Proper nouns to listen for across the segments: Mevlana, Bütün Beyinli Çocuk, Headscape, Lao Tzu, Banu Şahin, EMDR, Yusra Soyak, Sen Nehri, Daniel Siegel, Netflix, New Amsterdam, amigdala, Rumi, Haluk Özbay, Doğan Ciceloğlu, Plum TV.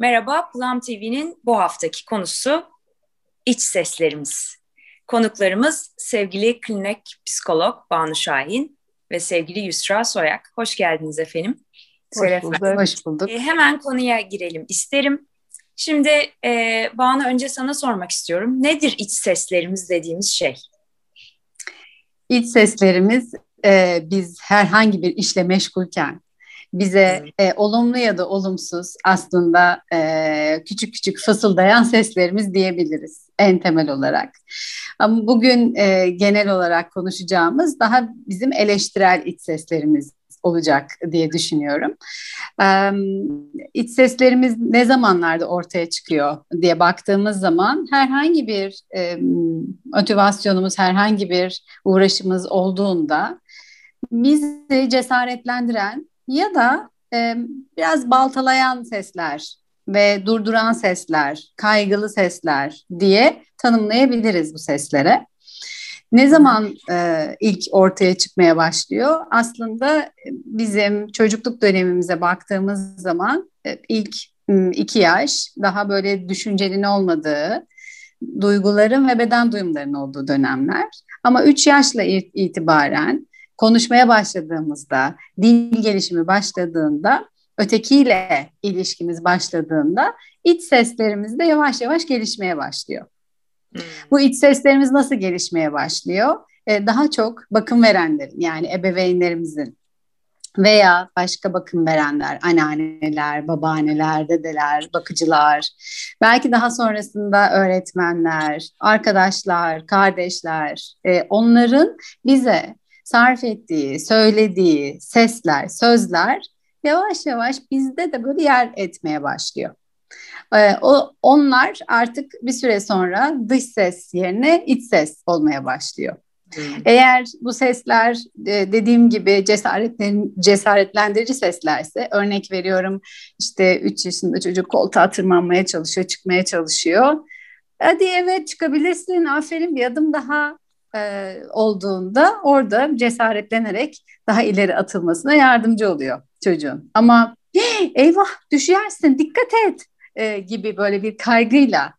Merhaba, Plum TV'nin bu haftaki konusu iç seslerimiz. Konuklarımız sevgili klinik psikolog Banu Şahin ve sevgili Yusra Soyak. Hoş geldiniz efendim. Hoş bulduk. Hemen konuya girelim isterim. Şimdi Banu, önce sana sormak istiyorum. Nedir iç seslerimiz dediğimiz şey? İç seslerimiz biz herhangi bir işle meşgulken bize olumlu ya da olumsuz aslında küçük küçük fısıldayan seslerimiz diyebiliriz en temel olarak. Ama bugün genel olarak konuşacağımız daha bizim eleştirel iç seslerimiz olacak diye düşünüyorum. İç seslerimiz ne zamanlarda ortaya çıkıyor diye baktığımız zaman herhangi bir motivasyonumuz, herhangi bir uğraşımız olduğunda bizi cesaretlendiren ya da biraz baltalayan sesler ve durduran sesler, kaygılı sesler diye tanımlayabiliriz bu seslere. Ne zaman ilk ortaya çıkmaya başlıyor? Aslında bizim çocukluk dönemimize baktığımız zaman ilk 2 yaş daha böyle düşüncenin olmadığı, duyguların ve beden duyumlarının olduğu dönemler. Ama 3 yaşla itibaren konuşmaya başladığımızda, dil gelişimi başladığında, ötekiyle ilişkimiz başladığında iç seslerimiz de yavaş yavaş gelişmeye başlıyor. Bu iç seslerimiz nasıl gelişmeye başlıyor? Daha çok bakım verenlerin, yani ebeveynlerimizin veya başka bakım verenler, anneanneler, babaanneler, dedeler, bakıcılar, belki daha sonrasında öğretmenler, arkadaşlar, kardeşler, onların bize sarf ettiği, söylediği sesler, sözler yavaş yavaş bizde de böyle yer etmeye başlıyor. Onlar artık bir süre sonra dış ses yerine iç ses olmaya başlıyor. Eğer bu sesler dediğim gibi cesaretlendirici seslerse, örnek veriyorum, işte 3 yaşında çocuk koltuğa tırmanmaya çalışıyor, çıkmaya çalışıyor. Hadi evet çıkabilirsin, aferin, bir adım daha olduğunda orada cesaretlenerek daha ileri atılmasına yardımcı oluyor çocuğun. Ama eyvah düşersin, dikkat et gibi böyle bir kaygıyla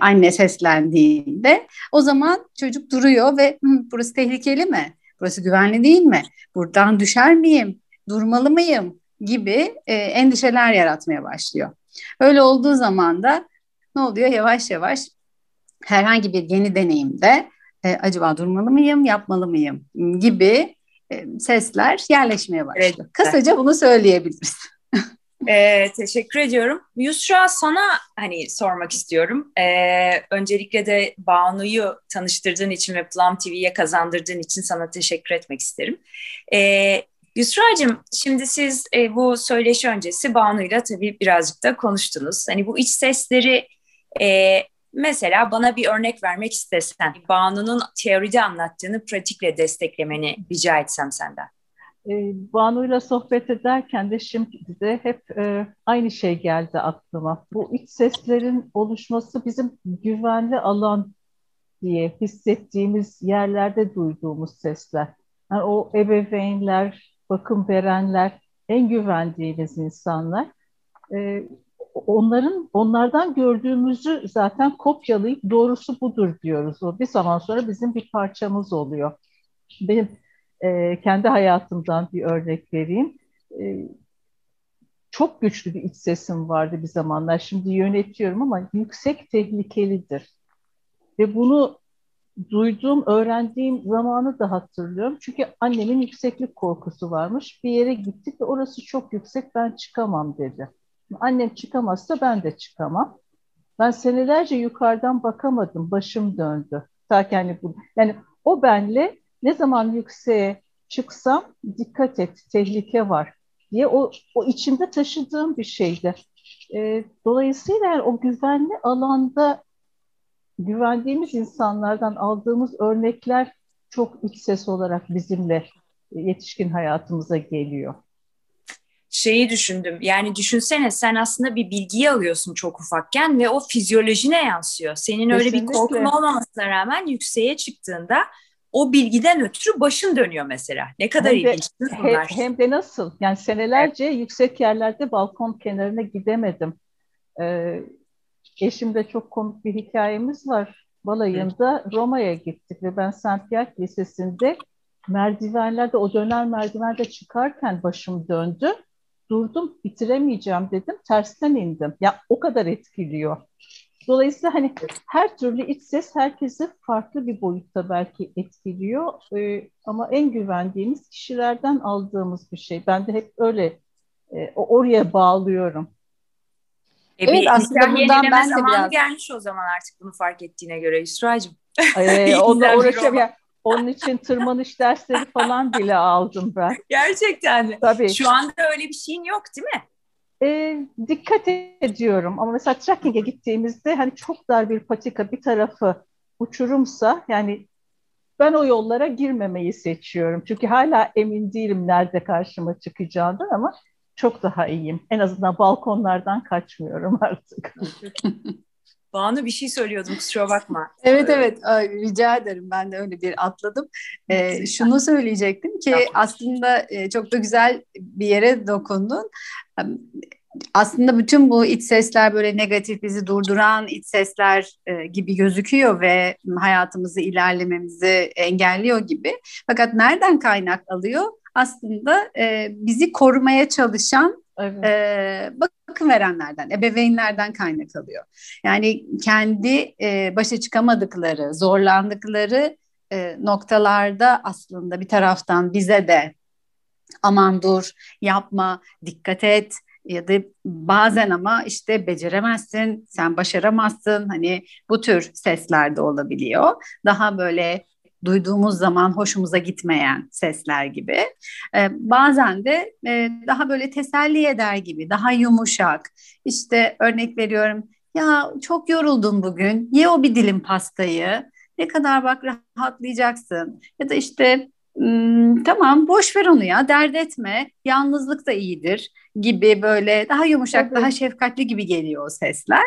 anne seslendiğinde o zaman çocuk duruyor ve burası tehlikeli mi? Burası güvenli değil mi? Buradan düşer miyim? Durmalı mıyım? Gibi endişeler yaratmaya başlıyor. Öyle olduğu zaman da ne oluyor? Yavaş yavaş herhangi bir yeni deneyimde acaba durmalı mıyım, yapmalı mıyım gibi sesler yerleşmeye başlıyor. Evet. Kısaca bunu söyleyebiliriz. Teşekkür ediyorum. Yusra, sana sormak istiyorum. Öncelikle de Banu'yu tanıştırdığın için ve Plum TV'ye kazandırdığın için sana teşekkür etmek isterim. Yusra'cığım, şimdi siz bu söyleşi öncesi Banu'yla tabii birazcık da konuştunuz. Bu iç sesleri... Mesela bana bir örnek vermek istesen, Banu'nun teoride anlattığını pratikle desteklemeni rica etsem senden. Banu'yla sohbet ederken de şimdi de hep aynı şey geldi aklıma. Bu iç seslerin oluşması bizim güvenli alan diye hissettiğimiz yerlerde duyduğumuz sesler. Yani o ebeveynler, bakım verenler, en güvendiğimiz insanlar. Onlardan gördüğümüzü zaten kopyalayıp doğrusu budur diyoruz. O bir zaman sonra bizim bir parçamız oluyor. Benim kendi hayatımdan bir örnek vereyim. Çok güçlü bir iç sesim vardı bir zamanlar. Şimdi yönetiyorum ama yüksek tehlikelidir. Ve bunu duyduğum, öğrendiğim zamanı da hatırlıyorum. Çünkü annemin yükseklik korkusu varmış. Bir yere gittik ve orası çok yüksek, ben çıkamam dedi. Annem çıkamazsa ben de çıkamam. Ben senelerce yukarıdan bakamadım. Başım döndü. Yani o benle ne zaman yükseğe çıksam dikkat et, tehlike var diye o içimde taşıdığım bir şeydi. Dolayısıyla o güvenli alanda güvendiğimiz insanlardan aldığımız örnekler çok iç ses olarak bizimle yetişkin hayatımıza geliyor. Şeyi düşündüm, yani düşünsene, sen aslında bir bilgiyi alıyorsun çok ufakken ve o fizyolojine yansıyor. Senin öyle bir korkun olmamasına rağmen yükseğe çıktığında o bilgiden ötürü başın dönüyor mesela. Ne kadar ilginç bunlar. Hem de nasıl? Yani senelerce yüksek yerlerde balkon kenarına gidemedim. Eşimde çok komik bir hikayemiz var. Balayında Roma'ya gittik ve ben St. Pierre Lisesi'nde merdivenlerde, o dönem merdivende çıkarken başım döndü. Durdum, bitiremeyeceğim dedim. Tersten indim. Ya o kadar etkiliyor. Dolayısıyla hani her türlü iç ses herkesi farklı bir boyutta belki etkiliyor. Ama en güvendiğimiz kişilerden aldığımız bir şey. Ben de hep öyle oraya bağlıyorum. Evet, aslında bundan ben de biraz gelmiş o zaman artık bunu fark ettiğine göre Yusra'cığım. Onunla uğraşamıyorum. Onun için tırmanış dersleri falan bile aldım ben. Gerçekten mi? Tabii. Şu anda öyle bir şeyin yok değil mi? Dikkat ediyorum ama mesela trekking'e gittiğimizde hani çok dar bir patika, bir tarafı uçurumsa yani ben o yollara girmemeyi seçiyorum. Çünkü hala emin değilim nerede karşıma çıkacağından ama çok daha iyiyim. En azından balkonlardan kaçmıyorum artık. Banu bir şey söylüyordum, kusura bakma. Evet, rica ederim, ben de öyle bir atladım. Şunu söyleyecektim ki aslında çok da güzel bir yere dokundun. Aslında bütün bu iç sesler böyle negatif, bizi durduran iç sesler gibi gözüküyor ve hayatımızı, ilerlememizi engelliyor gibi. Fakat nereden kaynak alıyor? Aslında bizi korumaya çalışan, bakım verenlerden, ebeveynlerden kaynak alıyor. Yani kendi başa çıkamadıkları, zorlandıkları noktalarda aslında bir taraftan bize de aman dur, yapma, dikkat et ya da bazen ama işte beceremezsin, sen başaramazsın, hani bu tür sesler de olabiliyor. Daha böyle duyduğumuz zaman hoşumuza gitmeyen sesler gibi. Bazen de daha böyle teselli eder gibi, daha yumuşak. İşte örnek veriyorum, ya çok yoruldun bugün, ye o bir dilim pastayı, ne kadar bak rahatlayacaksın. Ya da işte tamam boş ver onu ya, dert etme, yalnızlık da iyidir gibi böyle daha yumuşak, daha şefkatli gibi geliyor o sesler.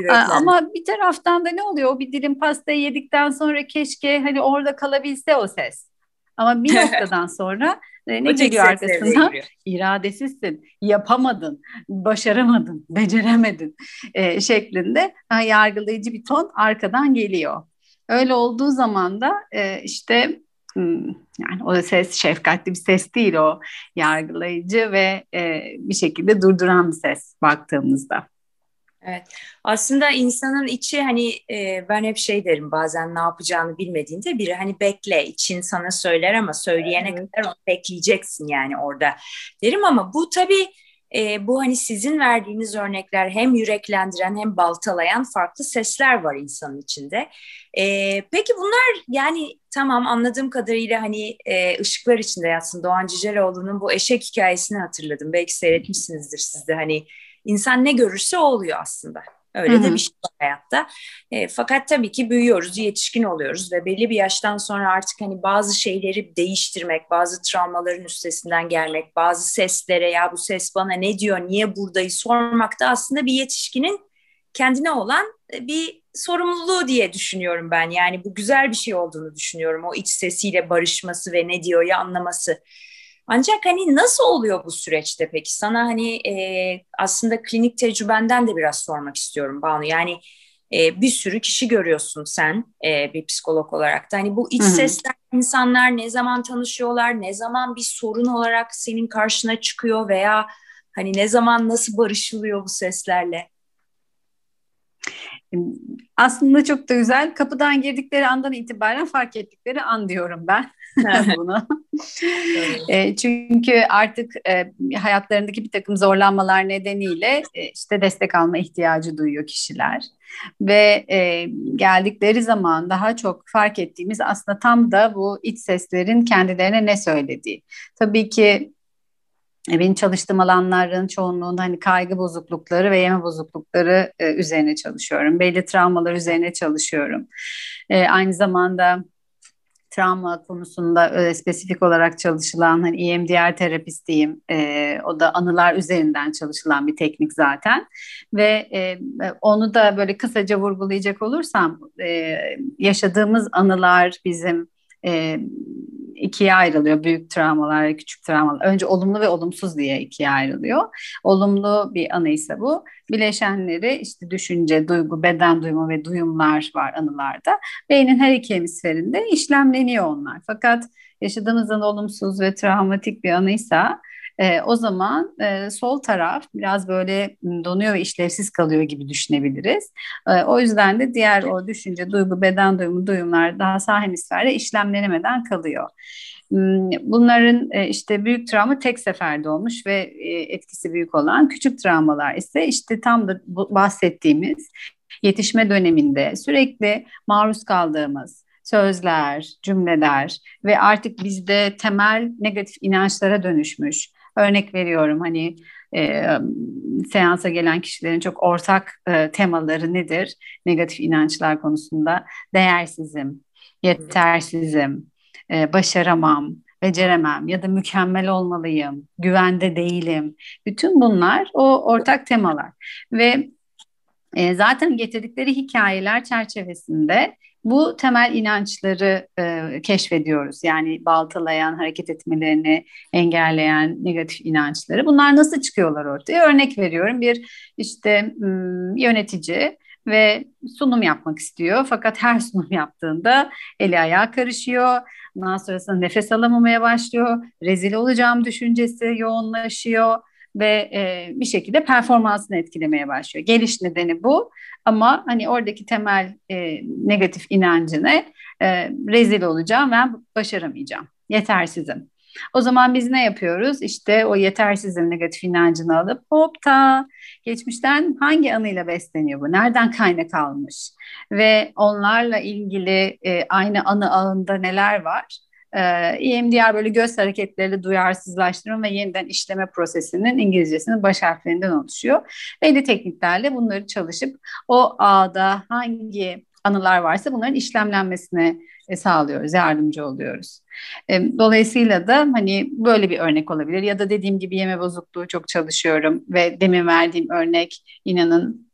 Evet, ama bir taraftan da ne oluyor? O bir dilim pastayı yedikten sonra keşke hani orada kalabilse o ses. Ama bir noktadan sonra ne geliyor arkasından? İradesizsin, yapamadın, başaramadın, beceremedin şeklinde yargılayıcı bir ton arkadan geliyor. Öyle olduğu zaman da işte yani o ses şefkatli bir ses değil, o yargılayıcı ve bir şekilde durduran bir ses baktığımızda. Evet, aslında insanın içi hani ben hep şey derim, bazen ne yapacağını bilmediğinde biri hani bekle, için sana söyler ama söyleyene kadar onu bekleyeceksin yani orada derim. Ama bu tabii bu hani sizin verdiğiniz örnekler hem yüreklendiren hem baltalayan farklı sesler var insanın içinde. Peki bunlar yani tamam, anladığım kadarıyla hani ışıklar içinde yatsın. Doğan Ciceloğlu'nun bu eşek hikayesini hatırladım. Belki seyretmişsinizdir siz de, hani insan ne görürse o oluyor aslında. Öyle de bir şey var hayatta. Fakat tabii ki büyüyoruz, yetişkin oluyoruz ve belli bir yaştan sonra artık hani bazı şeyleri değiştirmek, bazı travmaların üstesinden gelmek, bazı seslere ya bu ses bana ne diyor, niye buradayı sormak da aslında bir yetişkinin kendine olan bir sorumluluğu diye düşünüyorum ben. Yani bu güzel bir şey olduğunu düşünüyorum. O iç sesiyle barışması ve ne diyor ya anlaması. Ancak hani nasıl oluyor bu süreçte peki? Sana hani aslında klinik tecrübenden de biraz sormak istiyorum Banu. Yani bir sürü kişi görüyorsun sen bir psikolog olarak da. Hani bu iç sesler, insanlar ne zaman tanışıyorlar, ne zaman bir sorun olarak senin karşına çıkıyor veya hani ne zaman nasıl barışılıyor bu seslerle? Aslında çok da güzel. Kapıdan girdikleri andan itibaren fark ettikleri an diyorum ben buna. Çünkü artık hayatlarındaki bir takım zorlanmalar nedeniyle işte destek alma ihtiyacı duyuyor kişiler. Ve geldikleri zaman daha çok fark ettiğimiz aslında tam da bu iç seslerin kendilerine ne söylediği. Tabii ki benim çalıştığım alanların çoğunluğunda hani kaygı bozuklukları ve yeme bozuklukları üzerine çalışıyorum. Belli travmalar üzerine çalışıyorum. Aynı zamanda travma konusunda spesifik olarak çalışılan hani EMDR terapistiyim. O da anılar üzerinden çalışılan bir teknik zaten. Ve onu da böyle kısaca vurgulayacak olursam yaşadığımız anılar bizim ikiye ayrılıyor. Büyük travmalar ve küçük travmalar. Önce olumlu ve olumsuz diye ikiye ayrılıyor. Olumlu bir anı ise bu. Bileşenleri işte düşünce, duygu, beden duyumu ve duyumlar var anılarda. Beynin her iki hemisferinde işlemleniyor onlar. Fakat yaşadığınız an olumsuz ve travmatik bir anıysa o zaman sol taraf biraz böyle donuyor ve işlevsiz kalıyor gibi düşünebiliriz. O yüzden de diğer o düşünce, duygu, beden duyumu, duyumlar daha sağ hemisferde işlemlenemeden kalıyor. Bunların işte büyük travma tek seferde olmuş ve etkisi büyük olan küçük travmalar ise işte tam da bahsettiğimiz yetişme döneminde sürekli maruz kaldığımız sözler, cümleler ve artık bizde temel negatif inançlara dönüşmüş. Örnek veriyorum hani seansa gelen kişilerin çok ortak temaları nedir? Negatif inançlar konusunda değersizim, yetersizim, başaramam, beceremem ya da mükemmel olmalıyım, güvende değilim. Bütün bunlar o ortak temalar ve zaten getirdikleri hikayeler çerçevesinde bu temel inançları keşfediyoruz. Yani baltalayan, hareket etmelerini engelleyen negatif inançları. Bunlar nasıl çıkıyorlar ortaya? Örnek veriyorum, bir işte yönetici ve sunum yapmak istiyor. Fakat her sunum yaptığında eli ayağı karışıyor. Ondan sonrasında nefes alamamaya başlıyor. Rezil olacağım düşüncesi yoğunlaşıyor ve bir şekilde performansını etkilemeye başlıyor. Geliş nedeni bu ama hani oradaki temel negatif inancını rezil olacağım, ben başaramayacağım, yetersizim. O zaman biz ne yapıyoruz? İşte o yetersizim negatif inancını alıp hopta geçmişten hangi anıyla besleniyor bu? Nereden kaynak almış? Ve onlarla ilgili aynı anı ağında neler var? EMDR böyle göz hareketleriyle duyarsızlaştırma ve yeniden işleme prosesinin İngilizcesinin baş harflerinden oluşuyor. Belli tekniklerle bunları çalışıp o ağda hangi anılar varsa bunların işlemlenmesine sağlıyoruz, yardımcı oluyoruz. Dolayısıyla da hani böyle bir örnek olabilir ya da dediğim gibi yeme bozukluğu çok çalışıyorum ve demin verdiğim örnek inanın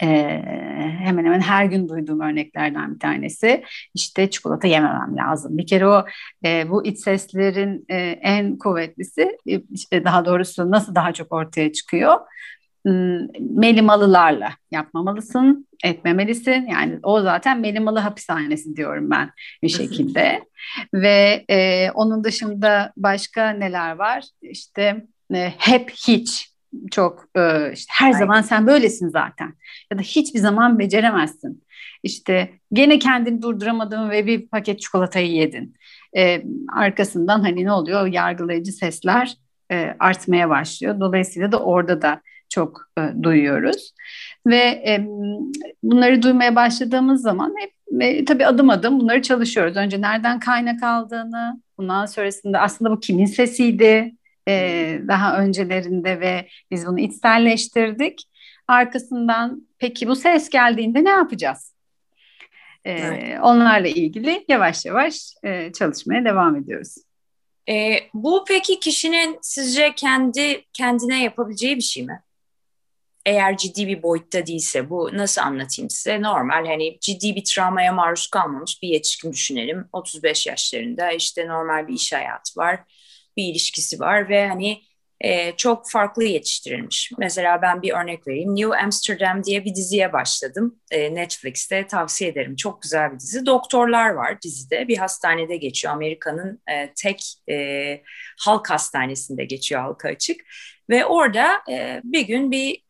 hemen hemen her gün duyduğum örneklerden bir tanesi. İşte çikolata yememem lazım. Bir kere o bu iç seslerin en kuvvetlisi, işte daha doğrusu nasıl daha çok ortaya çıkıyor? Melimalılarla yapmamalısın, etmemelisin. Yani o zaten melimalı hapishanesi diyorum ben bir şekilde. Ve onun dışında başka neler var? İşte hep hiç. Çok işte her zaman sen böylesin zaten ya da hiçbir zaman beceremezsin. İşte gene kendini durduramadın ve bir paket çikolatayı yedin. Arkasından hani ne oluyor? Yargılayıcı sesler artmaya başlıyor. Dolayısıyla da orada da çok duyuyoruz. Ve bunları duymaya başladığımız zaman hep tabii adım adım bunları çalışıyoruz. Önce nereden kaynak aldığını, bundan sonrasında aslında bu kimin sesiydi? Daha öncelerinde ve biz bunu içselleştirdik. Arkasından peki bu ses geldiğinde ne yapacağız? Evet. Onlarla ilgili yavaş yavaş çalışmaya devam ediyoruz. Bu peki kişinin sizce kendine yapabileceği bir şey mi? Eğer ciddi bir boyutta değilse, bu nasıl anlatayım size? Normal hani ciddi bir travmaya maruz kalmamış bir yetişkin düşünelim. 35 yaşlarında işte normal bir iş hayatı var. Bir ilişkisi var ve hani çok farklı yetiştirilmiş. Mesela ben bir örnek vereyim. New Amsterdam diye bir diziye başladım. Netflix'te, tavsiye ederim. Çok güzel bir dizi. Doktorlar var dizide. Bir hastanede geçiyor. Amerika'nın tek halk hastanesinde geçiyor, halka açık. Ve orada bir gün bir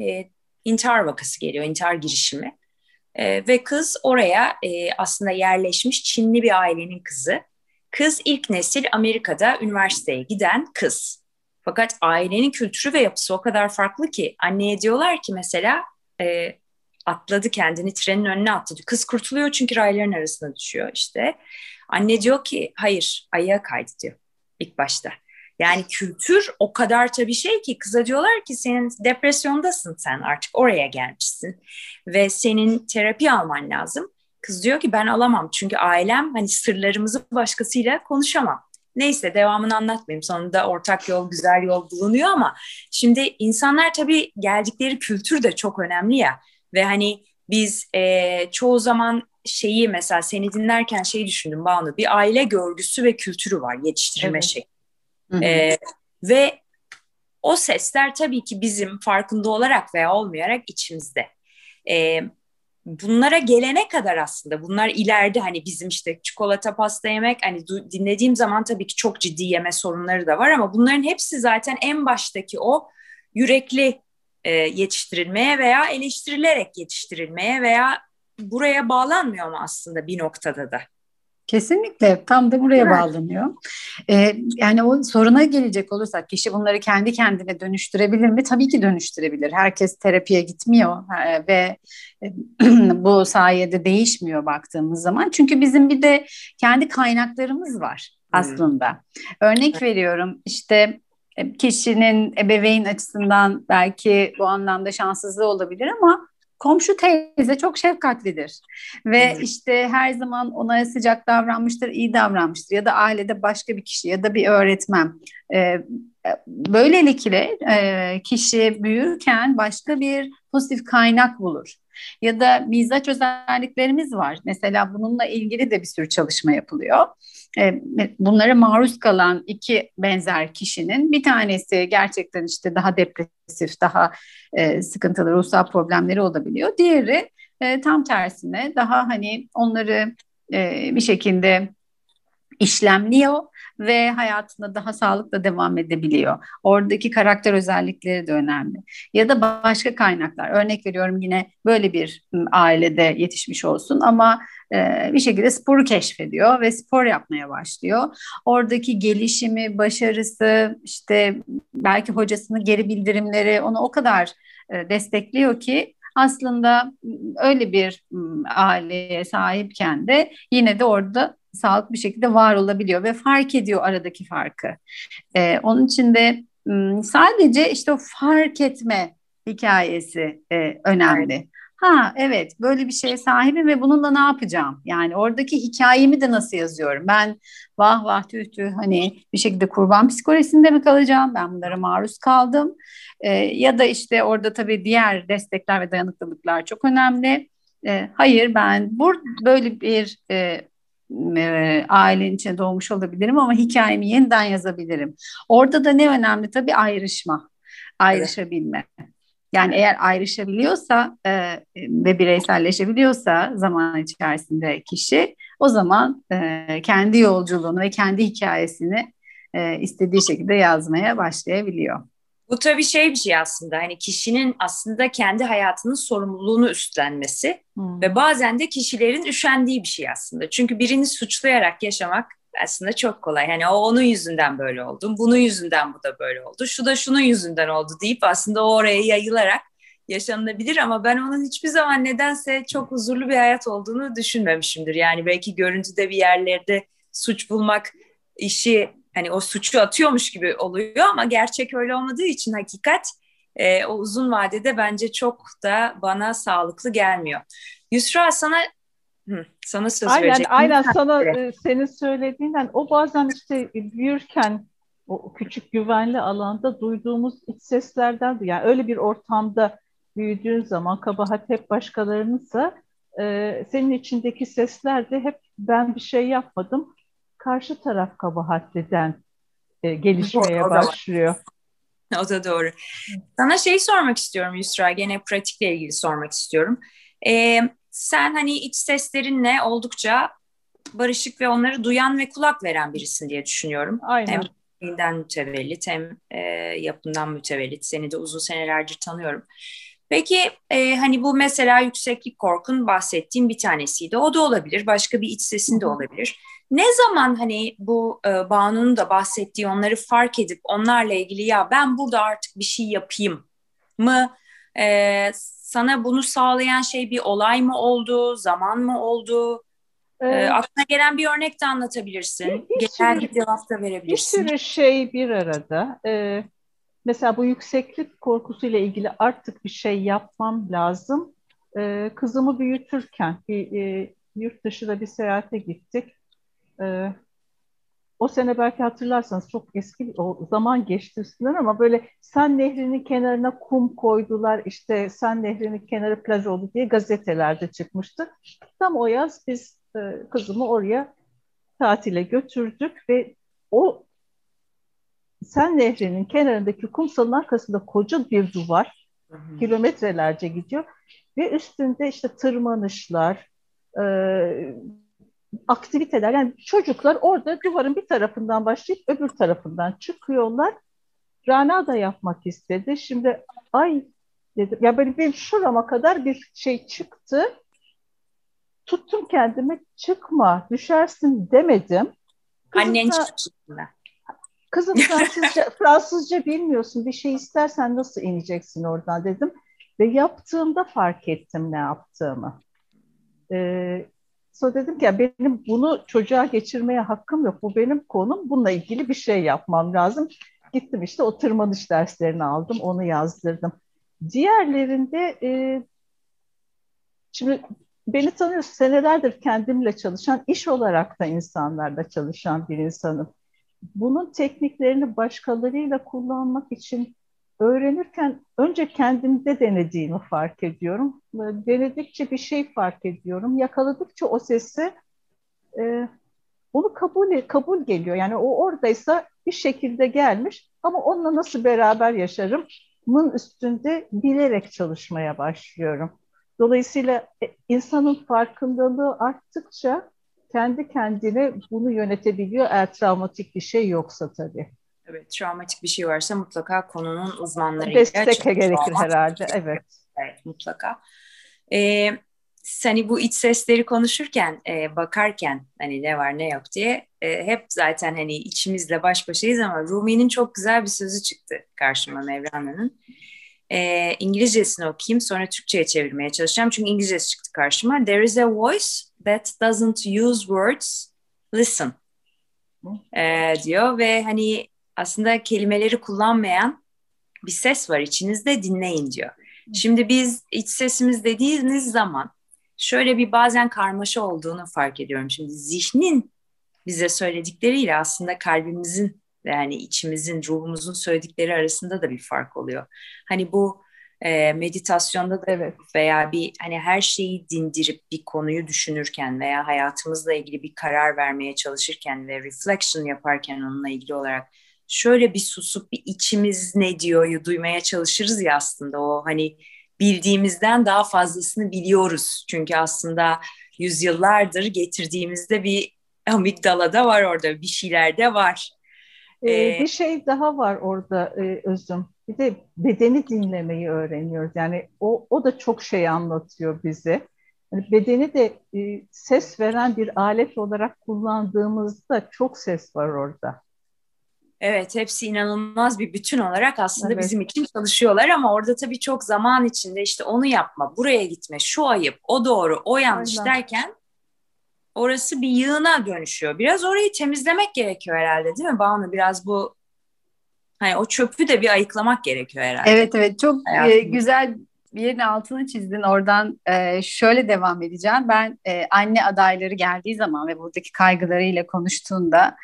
intihar vakası geliyor, intihar girişimi. Ve kız oraya aslında yerleşmiş Çinli bir ailenin kızı. Kız ilk nesil Amerika'da üniversiteye giden kız. Fakat ailenin kültürü ve yapısı o kadar farklı ki anneye diyorlar ki mesela atladı, kendini trenin önüne attı. Kız kurtuluyor çünkü rayların arasına düşüyor işte. Anne diyor ki hayır, ayağa kaydı diyor ilk başta. Yani kültür o kadar tabii şey ki kıza diyorlar ki senin depresyondasın, sen artık oraya gelmişsin ve senin terapi alman lazım. Kız diyor ki ben alamam çünkü ailem hani sırlarımızı başkasıyla konuşamam. Neyse devamını anlatmayayım. Sonunda ortak yol, güzel yol bulunuyor ama şimdi insanlar tabii geldikleri kültür de çok önemli ya. Ve hani biz çoğu zaman şeyi mesela seni dinlerken şeyi düşündüm Banu. Bir aile görgüsü ve kültürü var, yetiştirme şekli. Ve o sesler tabii ki bizim farkında olarak veya olmayarak içimizde. Bunlara gelene kadar aslında bunlar ileride hani bizim işte çikolata, pasta yemek hani dinlediğim zaman tabii ki çok ciddi yeme sorunları da var ama bunların hepsi zaten en baştaki o yürekli yetiştirilmeye veya eleştirilerek yetiştirilmeye veya buraya bağlanmıyor mu aslında bir noktada da? Kesinlikle tam da buraya bağlanıyor. Yani o soruna gelecek olursak kişi bunları kendi kendine dönüştürebilir mi? Tabii ki dönüştürebilir. Herkes terapiye gitmiyor ve bu sayede değişmiyor baktığımız zaman. Çünkü bizim bir de kendi kaynaklarımız var aslında. Örnek veriyorum işte kişinin ebeveyn açısından belki bu anlamda şanssızlığı olabilir ama komşu teyze çok şefkatlidir ve işte her zaman ona sıcak davranmıştır, iyi davranmıştır ya da ailede başka bir kişi ya da bir öğretmen. Böylelikle kişi büyürken başka bir pozitif kaynak bulur. Ya da mizaç özelliklerimiz var. Mesela bununla ilgili de bir sürü çalışma yapılıyor. Bunlara maruz kalan iki benzer kişinin bir tanesi gerçekten işte daha depresif, daha sıkıntılı ruhsal problemleri olabiliyor. Diğeri tam tersine daha hani onları bir şekilde işlemliyor ve hayatında daha sağlıkla devam edebiliyor. Oradaki karakter özellikleri de önemli. Ya da başka kaynaklar. Örnek veriyorum yine böyle bir ailede yetişmiş olsun ama bir şekilde sporu keşfediyor ve spor yapmaya başlıyor. Oradaki gelişimi, başarısı, işte belki hocasının geri bildirimleri onu o kadar destekliyor ki aslında öyle bir aileye sahipken de yine de orada sağlıklı bir şekilde var olabiliyor ve fark ediyor aradaki farkı. Onun için de sadece işte o fark etme hikayesi önemli. Ha evet böyle bir şeye sahibim ve bununla ne yapacağım? Yani oradaki hikayemi de nasıl yazıyorum? Ben vah vah tüh tüh hani bir şekilde kurban psikolojisinde mi kalacağım? Ben bunlara maruz kaldım. Ya da işte orada tabii diğer destekler ve dayanıklılıklar çok önemli. Hayır ben böyle bir ailenin içine doğmuş olabilirim ama hikayemi yeniden yazabilirim. Orada da ne önemli tabii ayrışma, ayrışabilme. Yani eğer ayrışabiliyorsa ve bireyselleşebiliyorsa zaman içerisinde kişi o zaman kendi yolculuğunu ve kendi hikayesini istediği şekilde yazmaya başlayabiliyor. Bu tabii bir şey aslında hani kişinin aslında kendi hayatının sorumluluğunu üstlenmesi ve bazen de kişilerin üşendiği bir şey aslında. Çünkü birini suçlayarak yaşamak aslında çok kolay. Hani o onun yüzünden böyle oldum, bunun yüzünden bu da böyle oldu, şu da şunun yüzünden oldu deyip aslında o oraya yayılarak yaşanabilir ama ben onun hiçbir zaman nedense çok huzurlu bir hayat olduğunu düşünmemişimdir. Yani belki görüntüde bir yerlerde suç bulmak işi hani o suçu atıyormuş gibi oluyor ama gerçek öyle olmadığı için hakikat o uzun vadede bence çok da bana sağlıklı gelmiyor. Yusra sana söz vereceğim. Aynen sana senin söylediğinden o bazen işte büyürken o küçük güvenli alanda duyduğumuz iç seslerden yani öyle bir ortamda büyüdüğün zaman kabahat hep başkalarınınsa senin içindeki sesler de hep ben bir şey yapmadım. Karşı taraf kabahatliden gelişmeye başlıyor. O da doğru. Sana sormak istiyorum Yusra, gene pratikle ilgili sormak istiyorum. Sen hani iç seslerinle oldukça barışık ve onları duyan ve kulak veren birisin diye düşünüyorum. Aynen. Hem kendinden mütevellit hem yapından mütevellit. Seni de uzun senelerdir tanıyorum. Peki hani bu mesela yükseklik korkun bahsettiğim bir tanesiydi. O da olabilir. Başka bir iç sesin de olabilir. Ne zaman hani bu Banu'nun da bahsettiği onları fark edip onlarla ilgili ya ben burada artık bir şey yapayım mı? Sana bunu sağlayan şey bir olay mı oldu? Zaman mı oldu? Aklına gelen bir örnek de anlatabilirsin. Genel bir cevap da verebilirsin. Bir sürü şey bir arada. Mesela bu yükseklik korkusuyla ilgili artık bir şey yapmam lazım. Kızımı büyütürken yurt dışına bir seyahate gittik. O sene belki hatırlarsanız çok eski, o zaman geçti üstünden ama böyle Sen Nehri'nin kenarına kum koydular, işte Sen Nehri'nin kenarı plaj oldu diye gazetelerde çıkmıştı. Tam o yaz biz kızımı oraya tatile götürdük ve o Sen Nehri'nin kenarındaki kumsalın arkasında koca bir duvar, kilometrelerce gidiyor ve üstünde işte tırmanışlar, aktiviteler, yani çocuklar orada duvarın bir tarafından başlayıp öbür tarafından çıkıyorlar. Rana da yapmak istedi. Şimdi ay dedim ya, böyle benim şurama kadar bir şey çıktı. Tuttum kendimi, çıkma düşersin demedim. Kızım, annen çıktı. Kızım Fransızca bilmiyorsun, bir şey istersen nasıl ineceksin oradan dedim. Ve yaptığımda fark ettim ne yaptığımı. Sonra dedim ki ya benim bunu çocuğa geçirmeye hakkım yok. Bu benim konum. Bununla ilgili bir şey yapmam lazım. Gittim işte o tırmanış derslerini aldım. Onu yazdırdım. Diğerlerinde şimdi beni tanıyorsun, senelerdir kendimle çalışan, iş olarak da insanlarla çalışan bir insanım. Bunun tekniklerini başkalarıyla kullanmak için öğrenirken önce kendimde denediğimi fark ediyorum. Denedikçe bir şey fark ediyorum. Yakaladıkça o sesi onu kabul geliyor. Yani o oradaysa bir şekilde gelmiş ama onunla nasıl beraber yaşarımın üstünde bilerek çalışmaya başlıyorum. Dolayısıyla insanın farkındalığı arttıkça kendi kendine bunu yönetebiliyor. Eğer travmatik bir şey yoksa tabii. Evet, travmatik bir şey varsa mutlaka konunun uzmanlarıyla destek gerekir herhalde. Evet. Evet, mutlaka. Hani bu iç sesleri konuşurken, bakarken hani ne var ne yok diye hep zaten hani içimizle baş başayız ama Rumi'nin çok güzel bir sözü çıktı karşıma, Mevlana'nın. İngilizcesini okuyayım, sonra Türkçe'ye çevirmeye çalışacağım çünkü İngilizcesi çıktı karşıma. There is a voice that doesn't use words, listen diyor ve hani aslında kelimeleri kullanmayan bir ses var içinizde, dinleyin diyor. Şimdi biz iç sesimiz dediğiniz zaman şöyle bir bazen karmaşa olduğunu fark ediyorum. Şimdi zihnin bize söyledikleriyle aslında kalbimizin, yani içimizin, ruhumuzun söyledikleri arasında da bir fark oluyor. Hani bu meditasyonda da evet, veya bir hani her şeyi dindirip bir konuyu düşünürken veya hayatımızla ilgili bir karar vermeye çalışırken ve reflection yaparken onunla ilgili olarak şöyle bir susup bir içimiz ne diyor duymaya çalışırız ya, aslında o hani bildiğimizden daha fazlasını biliyoruz. Çünkü aslında yüzyıllardır getirdiğimizde bir amigdala da var orada, bir şeyler de var. Bir şey daha var orada Özüm. Bir de bedeni dinlemeyi öğreniyoruz. Yani o da çok şey anlatıyor bize. Yani bedeni de ses veren bir alet olarak kullandığımızda çok ses var orada. Evet, hepsi inanılmaz bir bütün olarak aslında evet, bizim için çalışıyorlar ama orada tabii çok zaman içinde işte onu yapma, buraya gitme, şu ayıp, o doğru, o yanlış aynen derken orası bir yığına dönüşüyor. Biraz orayı temizlemek gerekiyor herhalde, değil mi Banu? Biraz bu hani o çöpü de bir ayıklamak gerekiyor herhalde. Evet evet, çok güzel bir yerin altını çizdin. Oradan şöyle devam edeceğim. Ben anne adayları geldiği zaman ve buradaki kaygılarıyla konuştuğunda,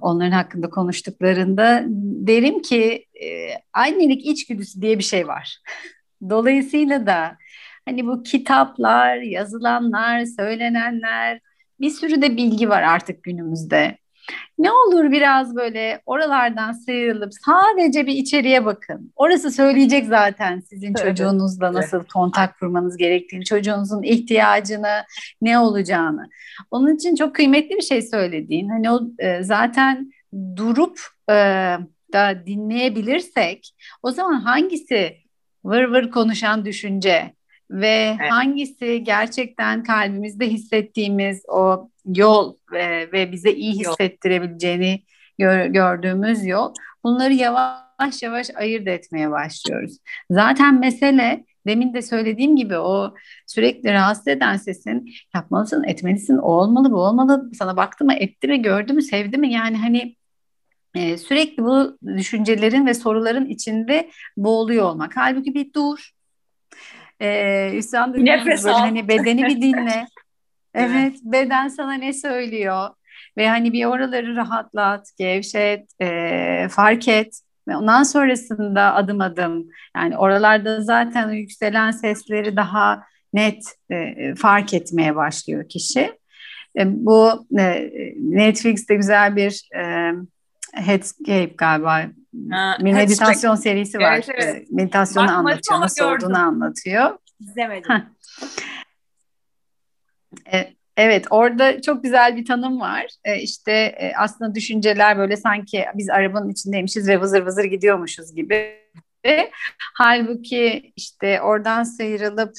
onların hakkında konuştuklarında derim ki annelik içgüdüsü diye bir şey var. Dolayısıyla da hani bu kitaplar, yazılanlar, söylenenler, bir sürü de bilgi var artık günümüzde. Ne olur biraz böyle oralardan sıyrılıp sadece bir içeriye bakın. Orası söyleyecek zaten sizin çocuğunuzla nasıl kontak kurmanız gerektiğini, çocuğunuzun ihtiyacını, ne olacağını. Onun için çok kıymetli bir şey söylediğin. Hani o zaten durup da dinleyebilirsek o zaman hangisi vır vır konuşan düşünce ve evet, hangisi gerçekten kalbimizde hissettiğimiz o yol ve bize iyi hissettirebileceğini gördüğümüz yol, bunları yavaş yavaş ayırt etmeye başlıyoruz. Zaten mesele demin de söylediğim gibi o sürekli rahatsız eden sesin yapmalısın, etmelisin, o olmalı, bu olmalı, sana baktı mı, etti mi, gördü mü, sevdi mi, yani hani sürekli bu düşüncelerin ve soruların içinde boğuluyor olmak. Halbuki bir dur, Hüsran, nefes al, hani bedeni bir dinle. Evet, beden sana ne söylüyor? Ve hani bir oraları rahatlat, gevşet, fark et. Ve ondan sonrasında adım adım, yani oralarda zaten yükselen sesleri daha net fark etmeye başlıyor kişi. Bu Netflix'te güzel bir Headscape galiba bir meditasyon serisi var. Evet, evet. Meditasyonu bakmadım, anlatıyor, nasıl olduğunu anlatıyor. İzlemedim. Evet, orada çok güzel bir tanım var. İşte aslında düşünceler böyle sanki biz arabanın içindeymişiz ve vızır vızır gidiyormuşuz gibi. Halbuki işte oradan sıyrılıp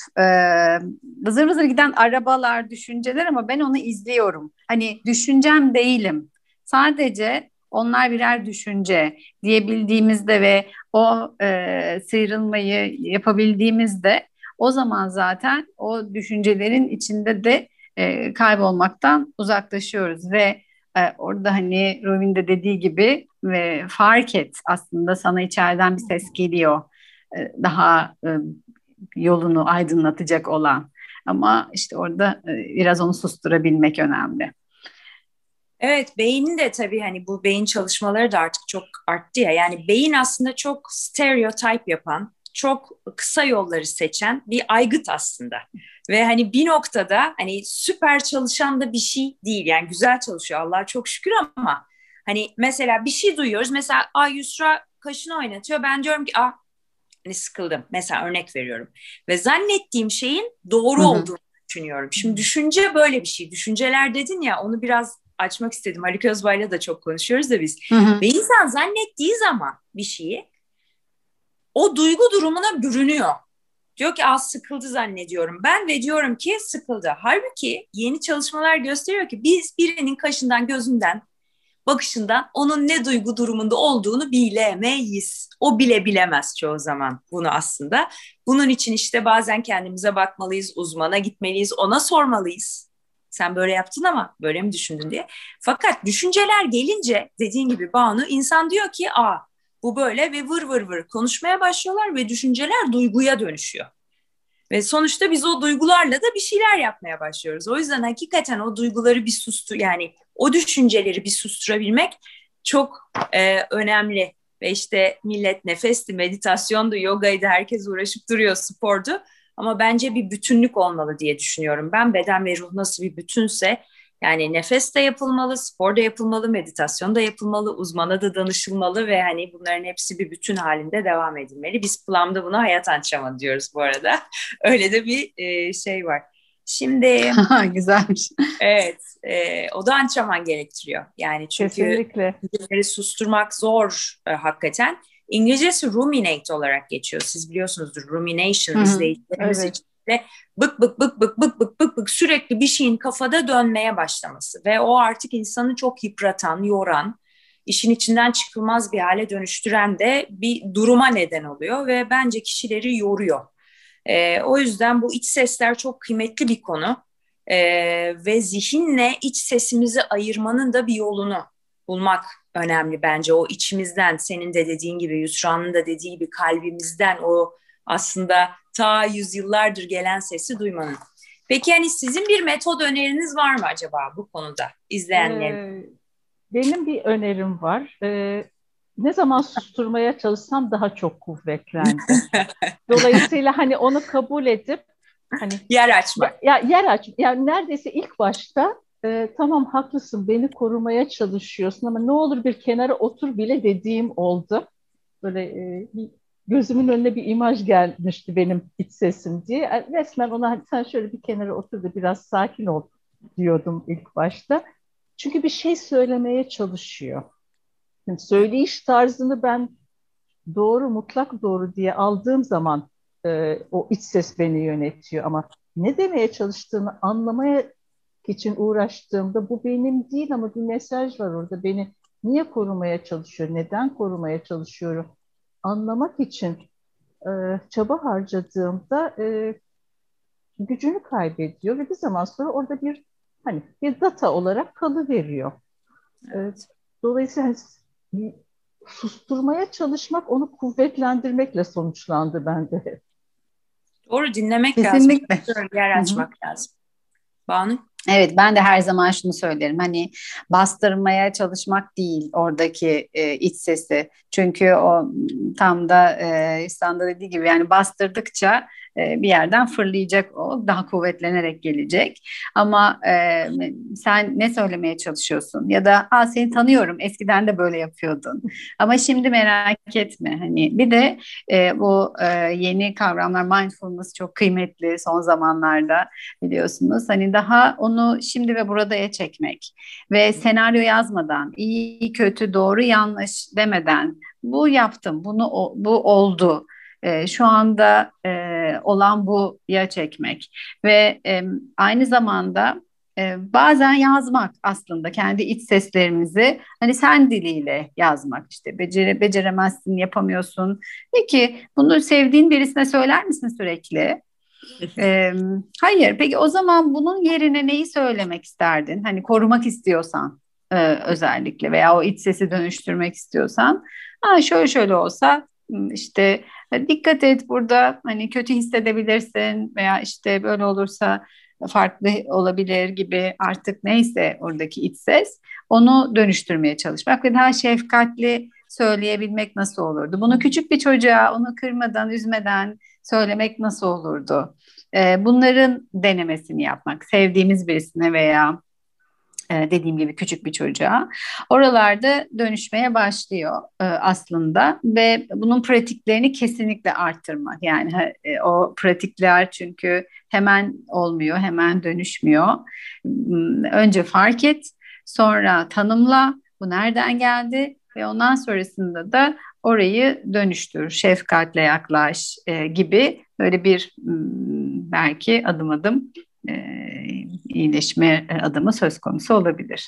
vızır vızır giden arabalar, düşünceler, ama ben onu izliyorum. Hani düşüncem değilim. Sadece onlar birer düşünce diyebildiğimizde ve o sıyrılmayı yapabildiğimizde, o zaman zaten o düşüncelerin içinde de kaybolmaktan uzaklaşıyoruz ve orada hani Rumi'nin de dediği gibi fark et, aslında sana içeriden bir ses geliyor, daha yolunu aydınlatacak olan, ama işte orada biraz onu susturabilmek önemli. Evet, beynin de tabii hani bu beyin çalışmaları da artık çok arttı ya, yani beyin aslında çok stereotip yapan, çok kısa yolları seçen bir aygıt aslında. Ve hani bir noktada hani süper çalışan da bir şey değil. Yani güzel çalışıyor Allah'a çok şükür, ama hani mesela bir şey duyuyoruz. Mesela Yusra kaşını oynatıyor. Ben diyorum ki hani sıkıldım. Mesela örnek veriyorum. Ve zannettiğim şeyin doğru olduğunu düşünüyorum. Şimdi düşünce böyle bir şey. Düşünceler dedin ya, onu biraz açmak istedim. Haluk Özbay'la da çok konuşuyoruz da biz. Ve insan zannettiği zaman bir şeyi, o duygu durumuna bürünüyor. Diyor ki sıkıldı zannediyorum ben ve diyorum ki sıkıldı. Halbuki yeni çalışmalar gösteriyor ki biz birinin kaşından, gözünden, bakışından onun ne duygu durumunda olduğunu bilemeyiz. O bile bilemez çoğu zaman bunu aslında. Bunun için işte bazen kendimize bakmalıyız, uzmana gitmeliyiz, ona sormalıyız. Sen böyle yaptın ama böyle mi düşündün diye. Fakat düşünceler gelince, dediğin gibi Banu, insan diyor ki bu böyle ve vır vır vır konuşmaya başlıyorlar ve düşünceler duyguya dönüşüyor. Ve sonuçta biz o duygularla da bir şeyler yapmaya başlıyoruz. O yüzden hakikaten o duyguları bir yani o düşünceleri bir susturabilmek çok önemli. Ve işte millet nefesti, meditasyondu, yogaydı, herkes uğraşıp duruyor, spordu. Ama bence bir bütünlük olmalı diye düşünüyorum. Ben beden ve ruh nasıl bir bütünse, yani nefes de yapılmalı, spor da yapılmalı, meditasyon da yapılmalı, uzmana da danışılmalı ve hani bunların hepsi bir bütün halinde devam edilmeli. Biz Plum'da buna hayat antrenmanı diyoruz bu arada. Öyle de bir şey var. Şimdi güzelmiş. Evet, o da antrenman gerektiriyor. Yani çünkü kesinlikle susturmak zor hakikaten. İngilizcesi ruminate olarak geçiyor. Siz biliyorsunuzdur, rumination izleyicilerimiz için. Bık bık bık sürekli bir şeyin kafada dönmeye başlaması ve o artık insanı çok yıpratan, yoran, işin içinden çıkılmaz bir hale dönüştüren de bir duruma neden oluyor ve bence kişileri yoruyor. O yüzden bu iç sesler çok kıymetli bir konu ve zihinle iç sesimizi ayırmanın da bir yolunu bulmak önemli bence. O içimizden, senin de dediğin gibi, Yusra'nın da dediği gibi, kalbimizden o aslında ta yüzyıllardır gelen sesi duymanın. Peki yani sizin bir metod öneriniz var mı acaba bu konuda izleyenlerin? Benim bir önerim var. Ne zaman susturmaya çalışsam daha çok kuvvetlendim. Dolayısıyla hani onu kabul edip hani yer açmak. Yani neredeyse ilk başta tamam haklısın, beni korumaya çalışıyorsun ama ne olur bir kenara otur bile dediğim oldu. Böyle gözümün önüne bir imaj gelmişti benim iç sesim diye. Resmen ona sen şöyle bir kenara otur da biraz sakin ol diyordum ilk başta. Çünkü bir şey söylemeye çalışıyor. Şimdi söyleyiş tarzını ben doğru, mutlak doğru diye aldığım zaman o iç ses beni yönetiyor. Ama ne demeye çalıştığını anlamaya için uğraştığımda bu benim değil ama bir mesaj var orada. Beni niye korumaya çalışıyor, neden korumaya çalışıyorum anlamak için çaba harcadığımda gücünü kaybediyor ve bir zaman sonra orada bir data olarak kalıveriyor. Evet. Dolayısıyla susturmaya çalışmak onu kuvvetlendirmekle sonuçlandı bende. Doğru, dinlemek kesinlikle lazım. Kesinlikle. Yer açmak lazım. Banu? Evet, ben de her zaman şunu söylerim, hani bastırmaya çalışmak değil oradaki iç sesi, çünkü o tam da İhsan'da dediği gibi yani bastırdıkça bir yerden fırlayacak, o daha kuvvetlenerek gelecek. Ama sen ne söylemeye çalışıyorsun, ya da seni tanıyorum, eskiden de böyle yapıyordun ama şimdi merak etme. Hani bir de bu yeni kavramlar, mindfulness çok kıymetli son zamanlarda, biliyorsunuz. Hani daha onu şimdi ve buradaya çekmek ve senaryo yazmadan, iyi kötü doğru yanlış demeden, bu yaptım, bunu, bu oldu, şu anda olan buya çekmek. Ve aynı zamanda bazen yazmak, aslında kendi iç seslerimizi hani sen diliyle yazmak, işte beceremezsin, yapamıyorsun. Peki bunu sevdiğin birisine söyler misin sürekli? Hayır. Peki o zaman bunun yerine neyi söylemek isterdin? Hani korumak istiyorsan özellikle, veya o iç sesi dönüştürmek istiyorsan, şöyle şöyle olsa, işte dikkat et burada, hani kötü hissedebilirsin, veya işte böyle olursa farklı olabilir gibi, artık neyse oradaki iç ses, onu dönüştürmeye çalışmak ve daha şefkatli söyleyebilmek nasıl olurdu? Bunu küçük bir çocuğa, onu kırmadan, üzmeden söylemek nasıl olurdu? Bunların denemesini yapmak, sevdiğimiz birisine veya dediğim gibi küçük bir çocuğa, oralarda dönüşmeye başlıyor aslında. Ve bunun pratiklerini kesinlikle arttırmak, yani o pratikler çünkü hemen olmuyor, hemen dönüşmüyor. Önce fark et, sonra tanımla, bu nereden geldi, ve ondan sonrasında da orayı dönüştür, şefkatle yaklaş gibi, böyle bir belki adım adım iyileşme adımı söz konusu olabilir.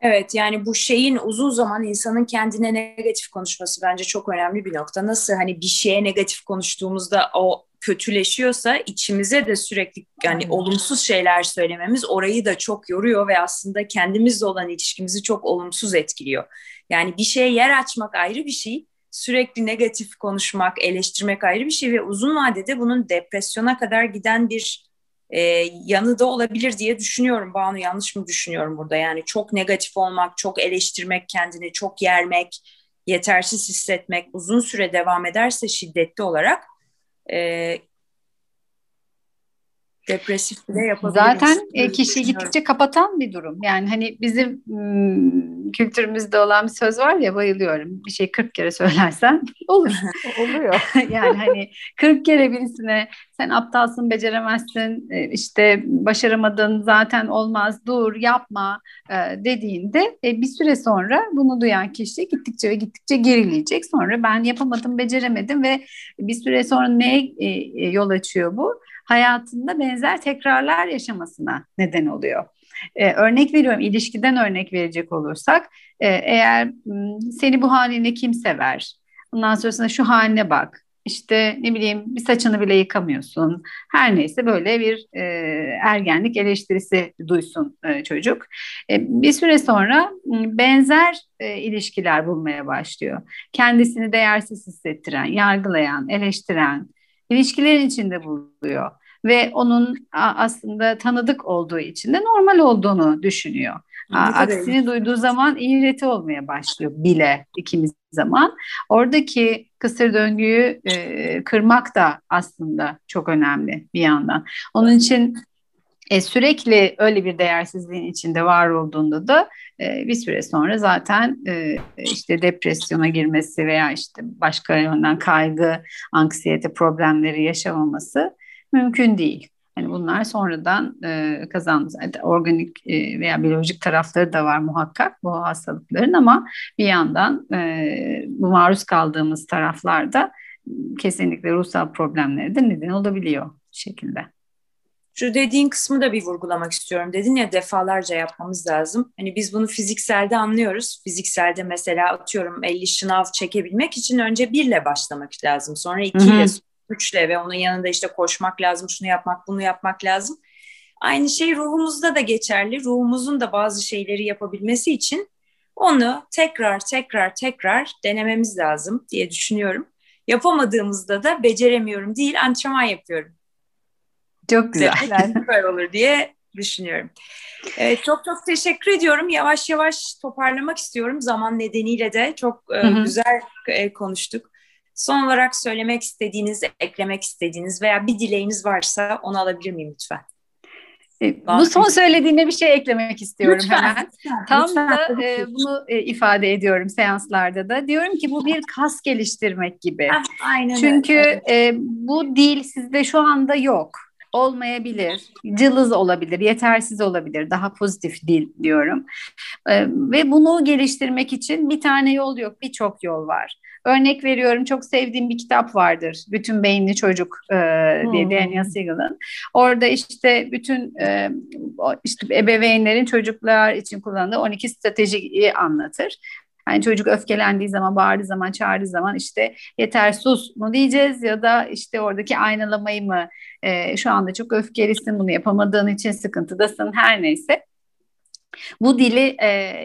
Evet, yani bu şeyin uzun zaman insanın kendine negatif konuşması bence çok önemli bir nokta. Nasıl hani bir şeye negatif konuştuğumuzda o kötüleşiyorsa, içimize de sürekli yani olumsuz şeyler söylememiz orayı da çok yoruyor ve aslında kendimizle olan ilişkimizi çok olumsuz etkiliyor. Yani bir şeye yer açmak ayrı bir şey, sürekli negatif konuşmak, eleştirmek ayrı bir şey ve uzun vadede bunun depresyona kadar giden bir yanı da olabilir diye düşünüyorum. Banu, yanlış mı düşünüyorum burada? Yani çok negatif olmak, çok eleştirmek kendini, çok yermek, yetersiz hissetmek uzun süre devam ederse şiddetli olarak depresif bile yapabiliriz. Zaten kişiyi gittikçe kapatan bir durum. Yani hani bizim kültürümüzde olan bir söz var ya, bayılıyorum. Bir şey 40 kere söylersen olur. Oluyor. Yani hani 40 kere birisine sen aptalsın, beceremezsin, işte başaramadın, zaten olmaz, dur, yapma dediğinde bir süre sonra bunu duyan kişi gittikçe ve gittikçe gerileyecek. Sonra ben yapamadım, beceremedim ve bir süre sonra neye yol açıyor bu? Hayatında benzer tekrarlar yaşamasına neden oluyor. Örnek veriyorum, ilişkiden örnek verecek olursak, eğer seni bu haline kim sever, ondan sonrasında şu haline bak, işte ne bileyim bir saçını bile yıkamıyorsun, her neyse böyle bir ergenlik eleştirisi duysun çocuk. Bir süre sonra benzer ilişkiler bulmaya başlıyor. Kendisini değersiz hissettiren, yargılayan, eleştiren ilişkilerin içinde buluyor ve onun aslında tanıdık olduğu için de normal olduğunu düşünüyor. Aksini duyduğu zaman iğreti olmaya başlıyor bile ikimiz zaman. Oradaki kısır döngüyü kırmak da aslında çok önemli bir yandan. Onun için sürekli öyle bir değersizliğin içinde var olduğunda da bir süre sonra zaten işte depresyona girmesi veya işte başka yönden kaygı, anksiyete problemleri yaşamaması mümkün değil. Yani bunlar sonradan kazanmış, organik veya biyolojik tarafları da var muhakkak bu hastalıkların, ama bir yandan bu maruz kaldığımız taraflarda kesinlikle ruhsal problemlere de neden olabiliyor şekilde. Şu dediğin kısmı da bir vurgulamak istiyorum. Dedin ya, defalarca yapmamız lazım. Hani biz bunu fizikselde anlıyoruz. Fizikselde mesela atıyorum 50 şınav çekebilmek için önce 1'le başlamak lazım. Sonra 2'le, 3'le ve onun yanında işte koşmak lazım, şunu yapmak, bunu yapmak lazım. Aynı şey ruhumuzda da geçerli. Ruhumuzun da bazı şeyleri yapabilmesi için onu tekrar denememiz lazım diye düşünüyorum. Yapamadığımızda da beceremiyorum değil, antrenman yapıyorum. Çok güzel. Süper olur diye düşünüyorum. Çok çok teşekkür ediyorum. Yavaş yavaş toparlamak istiyorum. Zaman nedeniyle de çok güzel konuştuk. Son olarak söylemek istediğiniz, eklemek istediğiniz veya bir dileğiniz varsa onu alabilir miyim lütfen? Bu son söylediğine bir şey eklemek istiyorum lütfen, hemen. Lütfen, tam lütfen, da lütfen. Bunu ifade ediyorum seanslarda da. Diyorum ki bu bir kas geliştirmek gibi. Aynen. Çünkü bu dil sizde şu anda yok. Olmayabilir, cılız olabilir, yetersiz olabilir, daha pozitif dil diyorum. Ve bunu geliştirmek için bir tane yol yok, birçok yol var. Örnek veriyorum, çok sevdiğim bir kitap vardır. Bütün Beyinli Çocuk diye Daniel Siegel'ın. Orada işte bütün işte ebeveynlerin çocuklar için kullandığı 12 stratejiyi anlatır. Yani çocuk öfkelendiği zaman, bağırdığı zaman, çağırdığı zaman işte yeter sus mu diyeceğiz ya da işte oradaki aynalamayı mı şu anda çok öfkelisin, bunu yapamadığın için sıkıntıdasın, her neyse. Bu dili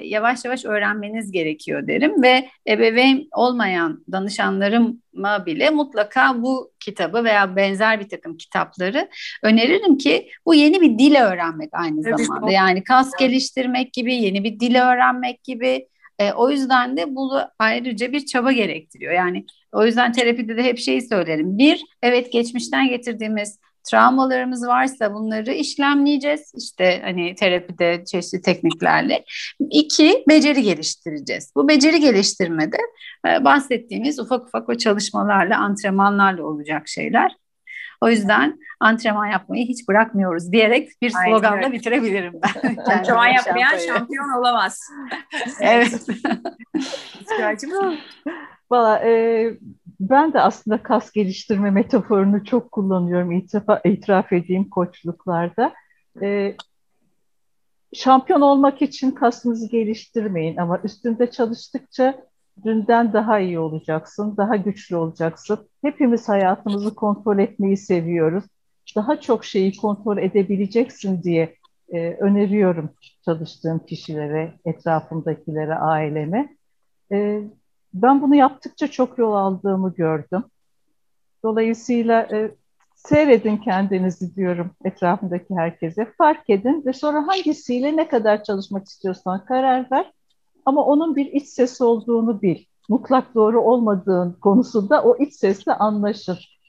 yavaş yavaş öğrenmeniz gerekiyor derim ve ebeveyn olmayan danışanlarıma bile mutlaka bu kitabı veya benzer bir takım kitapları öneririm ki bu yeni bir dil öğrenmek aynı zamanda. Yani kas geliştirmek gibi, yeni bir dil öğrenmek gibi. O yüzden de bu ayrıca bir çaba gerektiriyor. Yani o yüzden terapide de hep şeyi söylerim. Bir, evet geçmişten getirdiğimiz travmalarımız varsa bunları işlemleyeceğiz. İşte hani terapide çeşitli tekniklerle. İki, beceri geliştireceğiz. Bu beceri geliştirmede bahsettiğimiz ufak ufak o çalışmalarla, antrenmanlarla olacak şeyler. O yüzden antrenman yapmayı hiç bırakmıyoruz diyerek bir sloganla bitirebilirim ben. Antrenman yapmayan şampiyon olamaz. Evet. Valla ben de aslında kas geliştirme metaforunu çok kullanıyorum. İtiraf edeyim koçluklarda. Şampiyon olmak için kasınızı geliştirmeyin ama üstünde çalıştıkça dünden daha iyi olacaksın, daha güçlü olacaksın. Hepimiz hayatımızı kontrol etmeyi seviyoruz. Daha çok şeyi kontrol edebileceksin diye öneriyorum çalıştığım kişilere, etrafımdakilere, aileme. Ben bunu yaptıkça çok yol aldığımı gördüm. Dolayısıyla seyredin kendinizi diyorum etrafındaki herkese. Fark edin ve sonra hangisiyle ne kadar çalışmak istiyorsan karar ver. Ama onun bir iç sesi olduğunu bil. Mutlak doğru olmadığın konusunda o iç sesle anlaşır.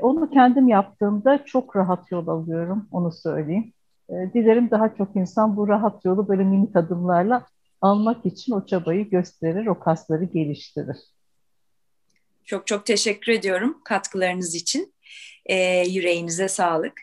Onu kendim yaptığımda çok rahat yol alıyorum, onu söyleyeyim. Dilerim daha çok insan bu rahat yolu böyle minik adımlarla almak için o çabayı gösterir, o kasları geliştirir. Çok çok teşekkür ediyorum katkılarınız için. Yüreğinize sağlık.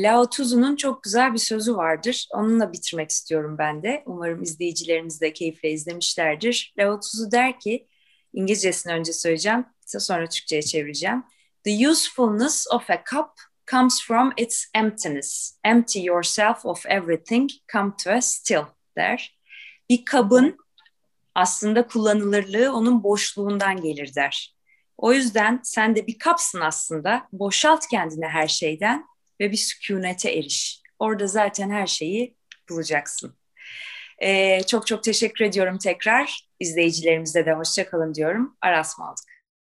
Lao Tzu'nun çok güzel bir sözü vardır. Onunla bitirmek istiyorum ben de. Umarım izleyicilerimiz de keyifle izlemişlerdir. Lao Tzu der ki, İngilizcesini önce söyleyeceğim, sonra Türkçe'ye çevireceğim. The usefulness of a cup comes from its emptiness. Empty yourself of everything, come to a still der. Bir kabın aslında kullanılırlığı onun boşluğundan gelir der. O yüzden sen de bir kapsın aslında. Boşalt kendini her şeyden ve bir sükunete eriş. Orada zaten her şeyi bulacaksın. Çok çok teşekkür ediyorum tekrar. İzleyicilerimize de hoşça kalın diyorum. Aras mı aldık?